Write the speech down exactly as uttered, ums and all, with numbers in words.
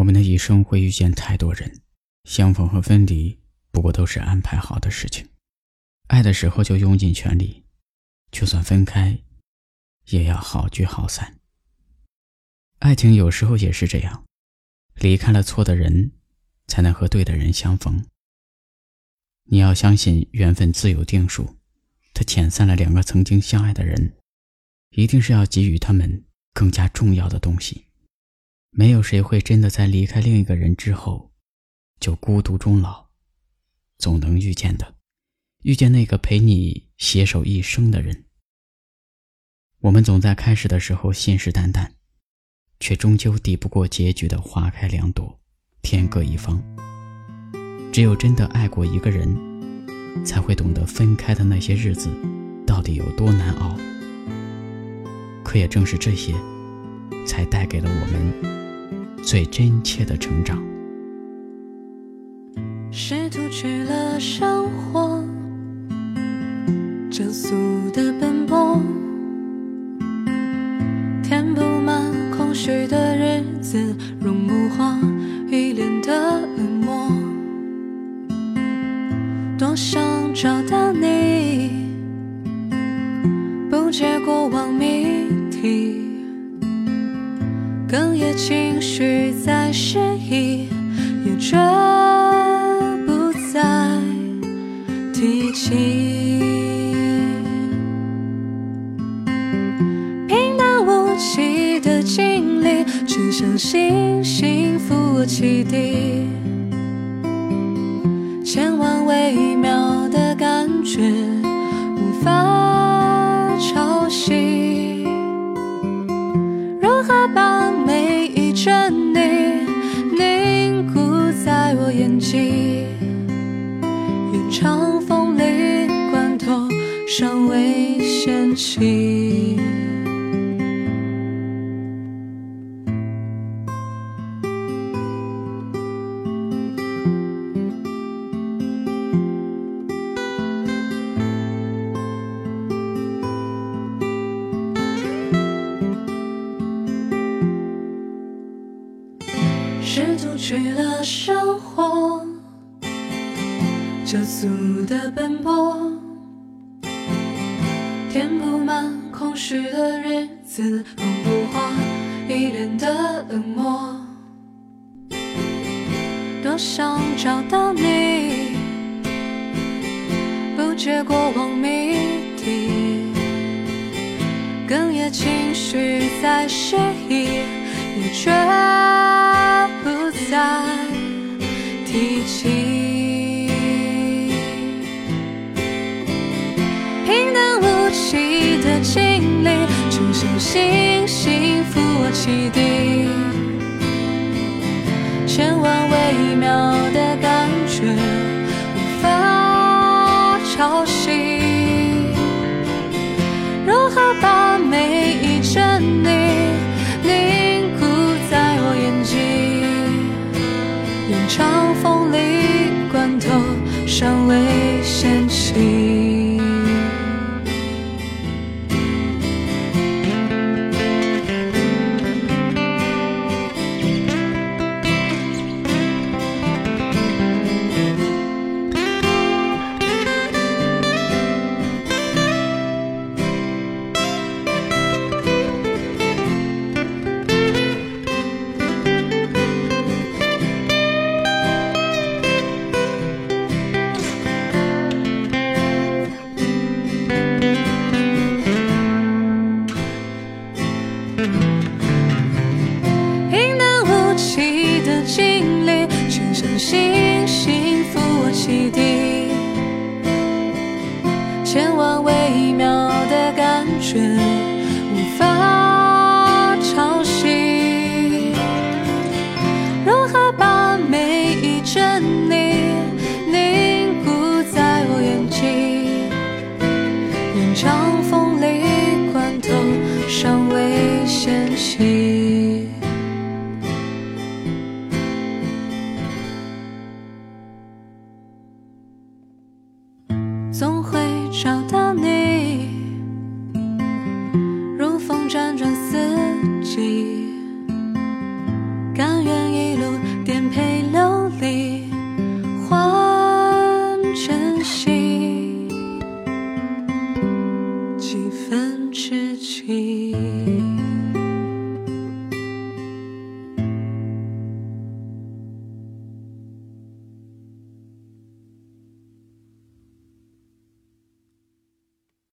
我们的一生会遇见太多人，相逢和分离不过都是安排好的事情。爱的时候就用尽全力，就算分开也要好聚好散。爱情有时候也是这样，离开了错的人才能和对的人相逢。你要相信缘分自有定数，它遣散了两个曾经相爱的人，一定是要给予他们更加重要的东西。没有谁会真的在离开另一个人之后就孤独终老，总能遇见的，遇见那个陪你携手一生的人。我们总在开始的时候信誓旦旦，却终究抵不过结局的花开两朵，天各一方。只有真的爱过一个人，才会懂得分开的那些日子到底有多难熬。可也正是这些，才带给了我们最真切的成长。试图去了生活整肃的奔波，填不满空虚的日子，容木化一脸的冷漠。多想找到你，不解过往谜题，哽咽情绪在失意，也绝不再提起。平淡无奇的经历，只相信幸福启迪，千万微妙的感觉无法抄袭。如何把每一帧你凝固在我眼睛，也常风里关头尚未掀起。试图去了生活就速的奔波，填不满空虚的日子，容不化一脸的冷漠。多想找到你，不解过往谜题，哽咽情绪在失意，也绝不再提起。平淡无奇的经历，只相信幸福我启迪，千万微妙的感觉无法抄袭。如何把每一帧你凝固在我眼睛，长风里关头尚未掀起。平淡无奇的经历，只相信幸福我启迪，千万微妙的感觉无法抄袭。如何把每一帧你凝固在我眼睛，延长风里关头尚未掀起。总会找到你，如风辗转四季，甘愿一路心。